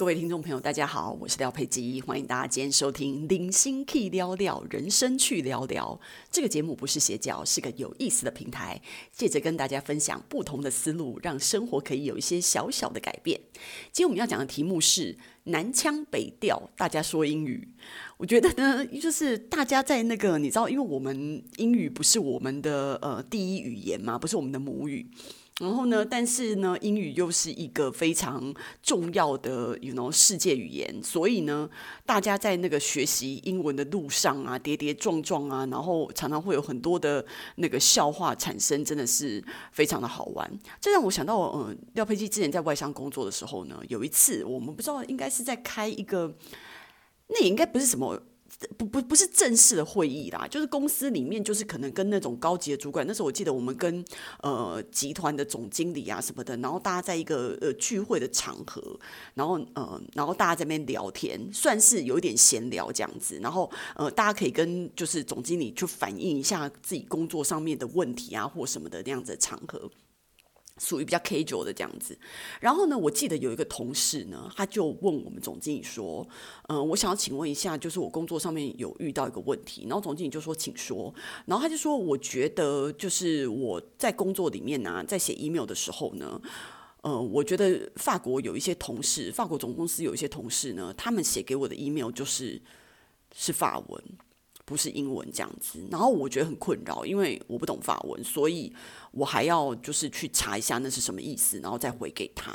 各位听众朋友大家好，我是廖佩基，欢迎大家今天收听零星 K 聊聊人生去聊聊。这个节目不是邪教，是个有意思的平台，借着跟大家分享不同的思路，让生活可以有一些小小的改变。今天我们要讲的题目是南腔北调，大家说英语。我觉得呢，就是大家在那个，你知道，因为我们英语不是我们的第一语言嘛，不是我们的母语。然后呢，但是呢，英语又是一个非常重要的 世界语言，所以呢，大家在那个学习英文的路上啊，跌跌撞撞啊，然后常常会有很多的那个笑话产生，真的是非常的好玩。这让我想到，廖佩基之前在外商工作的时候呢，有一次我们不知道应该是在开一个，那也应该不是什么。不是正式的会议啦，就是公司里面就是可能跟那种高级的主管，那时候我记得我们跟集团的总经理啊什么的，然后大家在一个聚会的场合，然后大家在那边聊天，算是有点闲聊这样子，然后大家可以跟就是总经理去反映一下自己工作上面的问题啊或什么的那样子的场合。属于比较 casual 的这样子，然后呢，我记得有一个同事呢，他就问我们总经理说，我想要请问一下，就是我工作上面有遇到一个问题，然后总经理就说请说，然后他就说，我觉得就是我在工作里面啊，在写 email 的时候呢，我觉得法国总公司有一些同事呢，他们写给我的 email 就是法文。不是英文这样子，然后我觉得很困扰，因为我不懂法文，所以我还要就是去查一下那是什么意思，然后再回给他。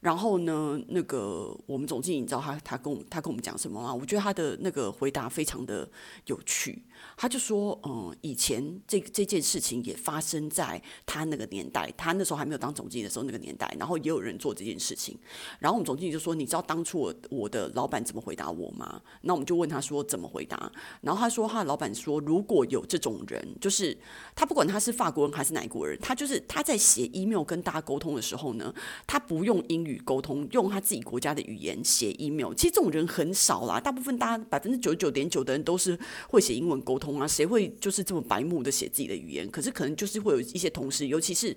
然后呢，那个我们总经理你知道他跟我们讲什么吗？我觉得他的那个回答非常的有趣，他就说，以前这件事情也发生在他那个年代，他那时候还没有当总经理的时候那个年代，然后也有人做这件事情。然后我们总经理就说，你知道当初我的老板怎么回答我吗？那我们就问他说怎么回答，然后他说他的老板说，如果有这种人，就是他不管他是法国人还是哪一国人，他在写 email 跟大家沟通的时候呢，他不用英语沟通，用他自己国家的语言写 email， 其实这种人很少啦，大部分大家 99.9% 的人都是会写英文沟通啊，谁会就是这么白目的写自己的语言？可是可能就是会有一些同事，尤其是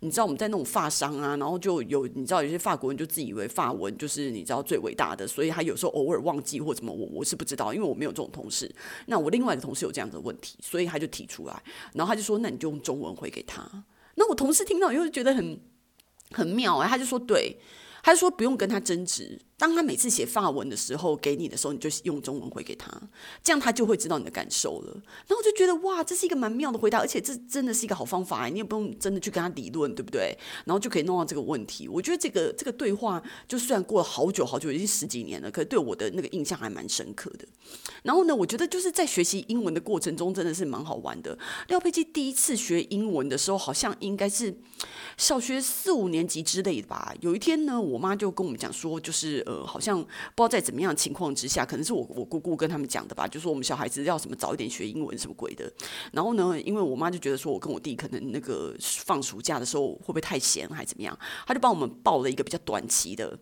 你知道我们在那种法商啊，然后就有你知道有些法国人就自以为法文就是你知道最伟大的，所以他有时候偶尔忘记或什么，我是不知道，因为我没有这种同事。那我另外的同事有这样的问题，所以他就提出来，然后他就说，那你就用中文回给他。那我同事听到以后就觉得很妙啊，他就说对，他就说不用跟他争执，当他每次写法文的时候给你的时候，你就用中文回给他，这样他就会知道你的感受了。然后我就觉得哇，这是一个蛮妙的回答，而且这真的是一个好方法，你也不用真的去跟他理论，对不对？然后就可以弄到这个问题。我觉得这个对话就虽然过了好久好久，已经10几年了，可是对我的那个印象还蛮深刻的。然后呢，我觉得就是在学习英文的过程中真的是蛮好玩的。廖佩基第一次学英文的时候好像应该是小学4、5年级之类的吧。有一天呢，我妈就跟我们讲说，就是好像不知道在怎么样的情况之下，可能是我姑姑跟他们讲的吧，就说我们小孩子要什么早一点学英文什么鬼的。然后呢，因为我妈就觉得说我跟我弟可能那个放暑假的时候会不会太闲还怎么样，她就帮我们报了一个比较短期的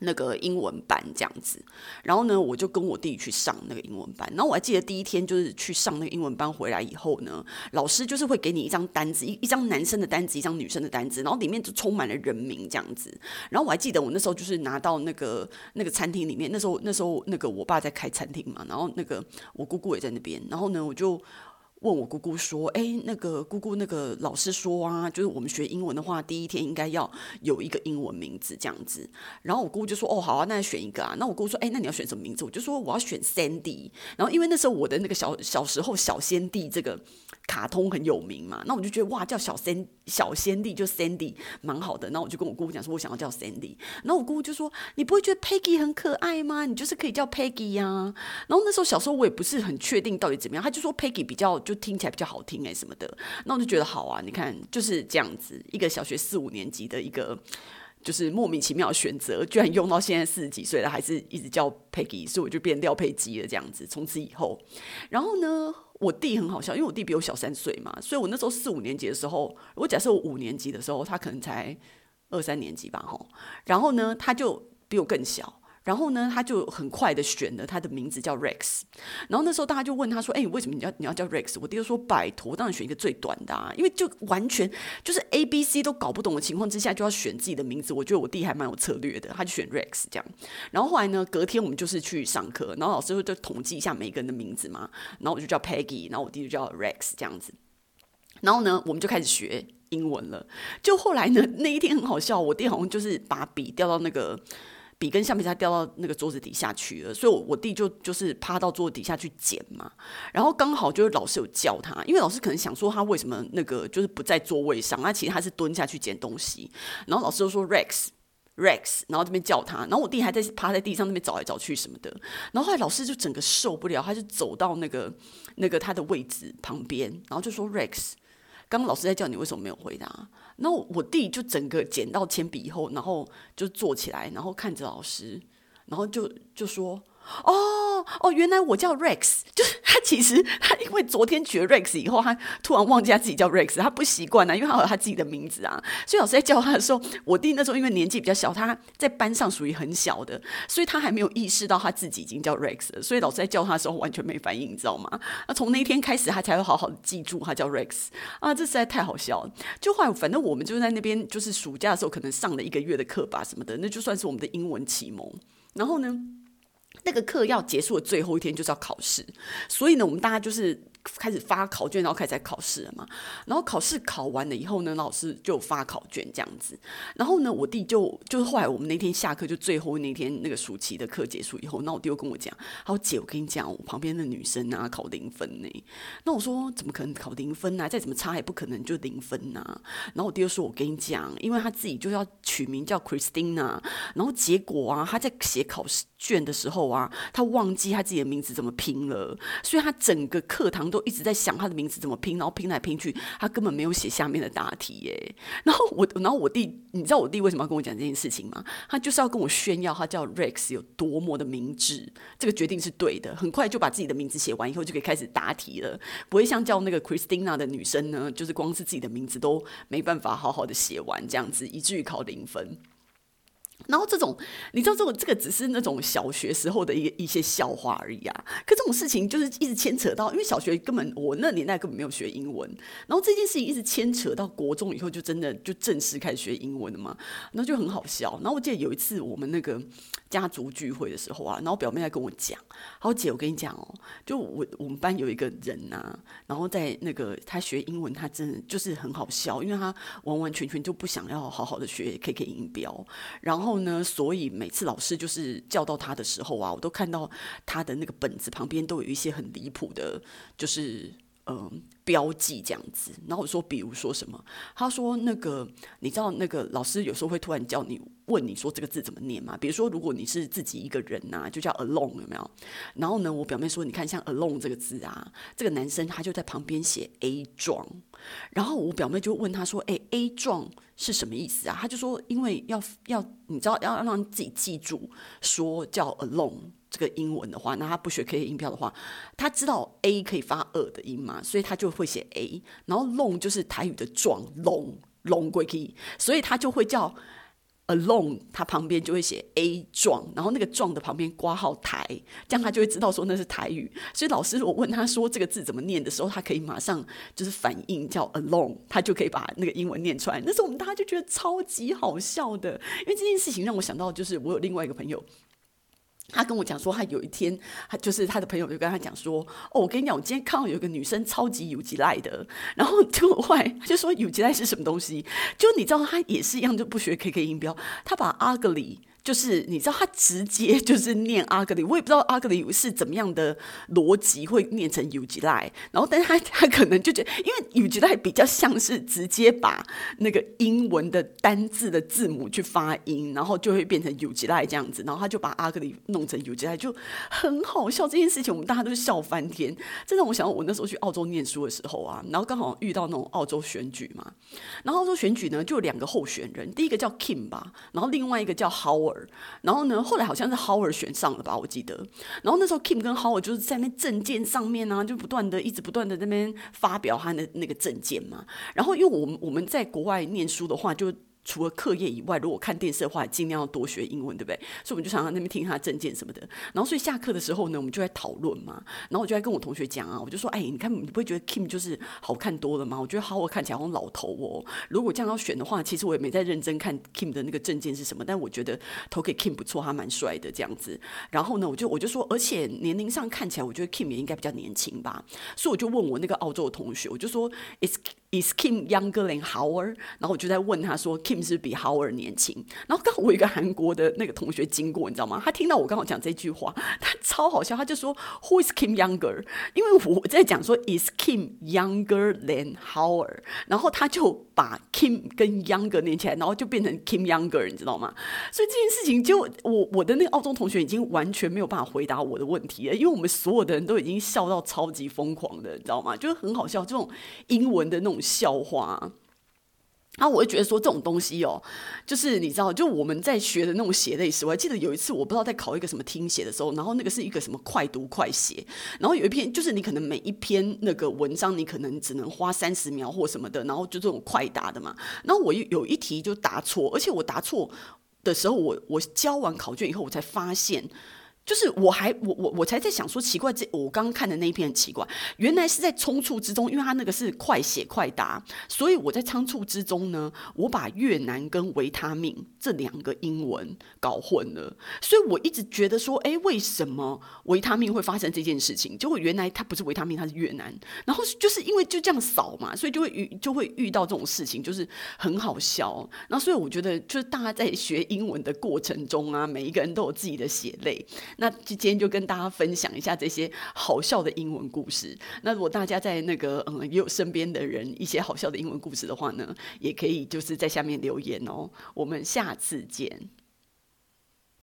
那个英文班这样子。然后呢，我就跟我弟去上那个英文班，然后我还记得第一天就是去上那个英文班回来以后呢，老师就是会给你一张单子，一张男生的单子，一张女生的单子，然后里面就充满了人名这样子。然后我还记得我那时候就是拿到那个餐厅里面，那时候那个我爸在开餐厅嘛，然后那个我姑姑也在那边，然后呢我就问我姑姑说，那个姑姑，那个老师说啊，就是我们学英文的话，第一天应该要有一个英文名字这样子。然后我姑姑就说，哦，好啊，那选一个啊。那我姑姑说，那你要选什么名字？我就说我要选 Sandy。然后因为那时候我的那个小时候小仙弟这个卡通很有名嘛，那我就觉得哇，叫小仙弟就 Sandy 蛮好的。然后我就跟我姑姑讲说，我想要叫 Sandy。然后我姑姑就说，你不会觉得 Peggy 很可爱吗？你就是可以叫 Peggy 啊。然后那时候小时候我也不是很确定到底怎么样，他就说 Peggy 比较。就听起来比较好听什么的，那我就觉得好啊，你看就是这样子，一个小学4、5年级的一个就是莫名其妙的选择，居然用到现在40几岁了，还是一直叫 Peggy， 所以我就变廖佩基了这样子。从此以后，然后呢，我弟很好笑，因为我弟比我小3岁嘛，所以我那时候4、5年级的时候，我假设我5年级的时候，他可能才2、3年级吧，然后呢，他就比我更小。然后呢他就很快的选了他的名字叫 Rex， 然后那时候大家就问他说，为什么你要叫 Rex？ 我弟就说拜托，当然选一个最短的啊，因为就完全就是 ABC 都搞不懂的情况之下就要选自己的名字，我觉得我弟还蛮有策略的，他就选 Rex 这样。然后后来呢隔天我们就是去上课，然后老师就统计一下每个人的名字嘛，然后我就叫 Peggy， 然后我弟就叫 Rex 这样子。然后呢我们就开始学英文了。就后来呢那一天很好笑，我弟好像就是把笔掉到那个笔跟橡皮擦掉到那个桌子底下去了，所以我弟就是趴到桌子底下去捡嘛，然后刚好就是老师有叫他，因为老师可能想说他为什么那个就是不在座位上，他其实他是蹲下去捡东西，然后老师就说 Rex， 然后这边叫他，然后我弟还在趴在地上那边找来找去什么的，然后后来老师就整个受不了，他就走到那个他的位置旁边，然后就说 Rex，刚刚老师在叫你，为什么没有回答？然后我弟就整个捡到铅笔以后，然后就坐起来，然后看着老师，然后就说哦，原来我叫 Rex， 就是他因为昨天学 Rex 以后，他突然忘记他自己叫 Rex， 他不习惯啊，因为他有他自己的名字啊，所以老师在叫他的时候，我弟那时候因为年纪比较小，他在班上属于很小的，所以他还没有意识到他自己已经叫 Rex 了，所以老师在叫他的时候完全没反应，你知道吗？那从那一天开始，他才会好好记住他叫 Rex 啊，这实在太好笑了。就后来反正我们就在那边，就是暑假的时候可能上了一个月的课吧什么的，那就算是我们的英文启蒙。然后呢？那个课要结束的最后一天就是要考试，所以呢，我们大家就是开始发考卷，然后开始在考试了嘛。然后考试考完了以后呢，老师就发考卷这样子。然后呢，我弟就是后来我们那天下课，就最后那天那个暑期的课结束以后，那我弟又跟我讲，他说姐，我跟你讲，我旁边的女生啊考0分呢。那我说怎么可能考0分啊？再怎么差也不可能就0分啊。然后我弟又说，我跟你讲，因为他自己就要取名叫 Christina， 然后结果啊，他在写考试卷的时候啊，他忘记他自己的名字怎么拼了，所以他整个课堂都一直在想他的名字怎么拼，然后拼来拼去，他根本没有写下面的答题耶。然后我弟，你知道我弟为什么要跟我讲这件事情吗？他就是要跟我炫耀他叫 Rex 有多么的明智，这个决定是对的，很快就把自己的名字写完以后就可以开始答题了，不会像叫那个 Christina 的女生呢，就是光是自己的名字都没办法好好的写完这样子，以至于考0分。然后这种你知道这个只是那种小学时候的一些笑话而已啊，可这种事情就是一直牵扯到，因为小学根本我那年代根本没有学英文，然后这件事情一直牵扯到国中以后就真的就正式开始学英文了嘛，然后就很好笑。然后我记得有一次我们那个家族聚会的时候啊，然后表妹在跟我讲，好姐我跟你讲哦，就我们班有一个人啊，然后在那个他学英文他真的就是很好笑，因为他完完全全就不想要好好的学 KK 音标，然后呢，所以每次老师就是叫到他的时候啊，我都看到他的那个本子旁边都有一些很离谱的，就是标记这样子。然后我说，比如说什么？他说那个，你知道那个老师有时候会突然叫你问你说这个字怎么念嘛？比如说如果你是自己一个人啊，就叫 alone 有没有？然后呢，我表妹说，你看像 alone 这个字啊，这个男生他就在旁边写 A 壮，然后我表妹就问他说，A 壮是什么意思啊？他就说，因为要你知道要让自己记住说叫 alone。这个英文的话，那他不学 KK 音标的话，他知道 A 可以发2的音嘛，所以他就会写 A， 然后 long 就是台语的壮 long 过去，所以他就会叫 alone， 他旁边就会写 A 壮，然后那个壮的旁边括号台，这样他就会知道说那是台语。所以老师我问他说这个字怎么念的时候，他可以马上就是反应叫 alone， 他就可以把那个英文念出来。那时候我们大家就觉得超级好笑的，因为这件事情让我想到，就是我有另外一个朋友。他跟我讲说，他有一天，就是他的朋友就跟他讲说，我跟你讲，我今天看到有一个女生超级有吉赖的，然后就坏，他就说有吉赖是什么东西？就你知道，他也是一样，就不学 KK 音标，他把 ugly。就是你知道他直接就是念 ugly， 我也不知道 ugly 是怎么样的逻辑会念成 ugly， 然后但是他可能就觉得，因为 ugly 比较像是直接把那个英文的单字的字母去发音，然后就会变成 ugly 这样子，然后他就把 ugly 弄成 ugly， 就很好笑。这件事情我们大家都笑翻天，这让我想到我那时候去澳洲念书的时候啊，然后刚好遇到那种澳洲选举嘛，然后澳洲选举呢就有两个候选人，第一个叫 Kim 吧，然后另外一个叫 Howard，然后呢，后来好像是 Howard 选上了吧，我记得。然后那时候 Kim 跟 Howard 就是在那政见上面啊，就不断的在那边发表他的那个政见嘛。然后因为我们在国外念书的话，就除了课业以外，如果看电视的话，也尽量要多学英文，对不对？所以我们就常常在那边听他政见什么的。然后所以下课的时候呢，我们就在讨论嘛。然后我就在跟我同学讲啊，我就说，哎，你看你不会觉得 Kim 就是好看多了吗？我觉得 Howard 看起来好像老头哦。如果这样要选的话，其实我也没在认真看 Kim 的那个政见是什么，但我觉得投给 Kim 不错，他蛮帅的这样子。然后呢，我就说，而且年龄上看起来，我觉得 Kim 也应该比较年轻吧。所以我就问我那个澳洲的同学，我就说 Is Kim younger than Howard？ 然后我就在问他说 Kim 是比 Howard 年轻。然后刚好我有一个韩国的那个同学经过，你知道吗？他听到我刚好讲这句话，他超好笑，他就说 Who is Kim younger？ 因为我在讲说 Is Kim younger than Howard？ 然后他就把 Kim 跟 younger 连起来，然后就变成 Kim younger， 你知道吗？所以这件事情就我的那个澳洲同学已经完全没有办法回答我的问题了，因为我们所有的人都已经笑到超级疯狂的，你知道吗？就是很好笑，这种英文的那种笑话。然后我就觉得说这种东西哦，就是你知道，就我们在学的那种写类史，我还记得有一次我不知道在考一个什么听写的时候，然后那个是一个什么快读快写，然后有一篇就是你可能每一篇那个文章你可能只能花30秒或什么的，然后就这种快答的嘛。然后我有一题就答错，而且我答错的时候，我交完考卷以后我才发现。就是我才在想说奇怪，我刚刚看的那一篇很奇怪，原来是在冲突之中，因为他那个是快写快答，所以我在仓促之中呢，我把越南跟维他命这2个英文搞混了，所以我一直觉得说，哎，为什么维他命会发生这件事情？结果原来它不是维他命，它是越南。然后就是因为就这样扫嘛，所以就会遇到这种事情，就是很好笑。然后所以我觉得，就是大家在学英文的过程中啊，每一个人都有自己的血泪。那今天就跟大家分享一下这些好笑的英文故事。那如果大家在那个也有身边的人一些好笑的英文故事的话呢，也可以就是在下面留言哦。我们下次见。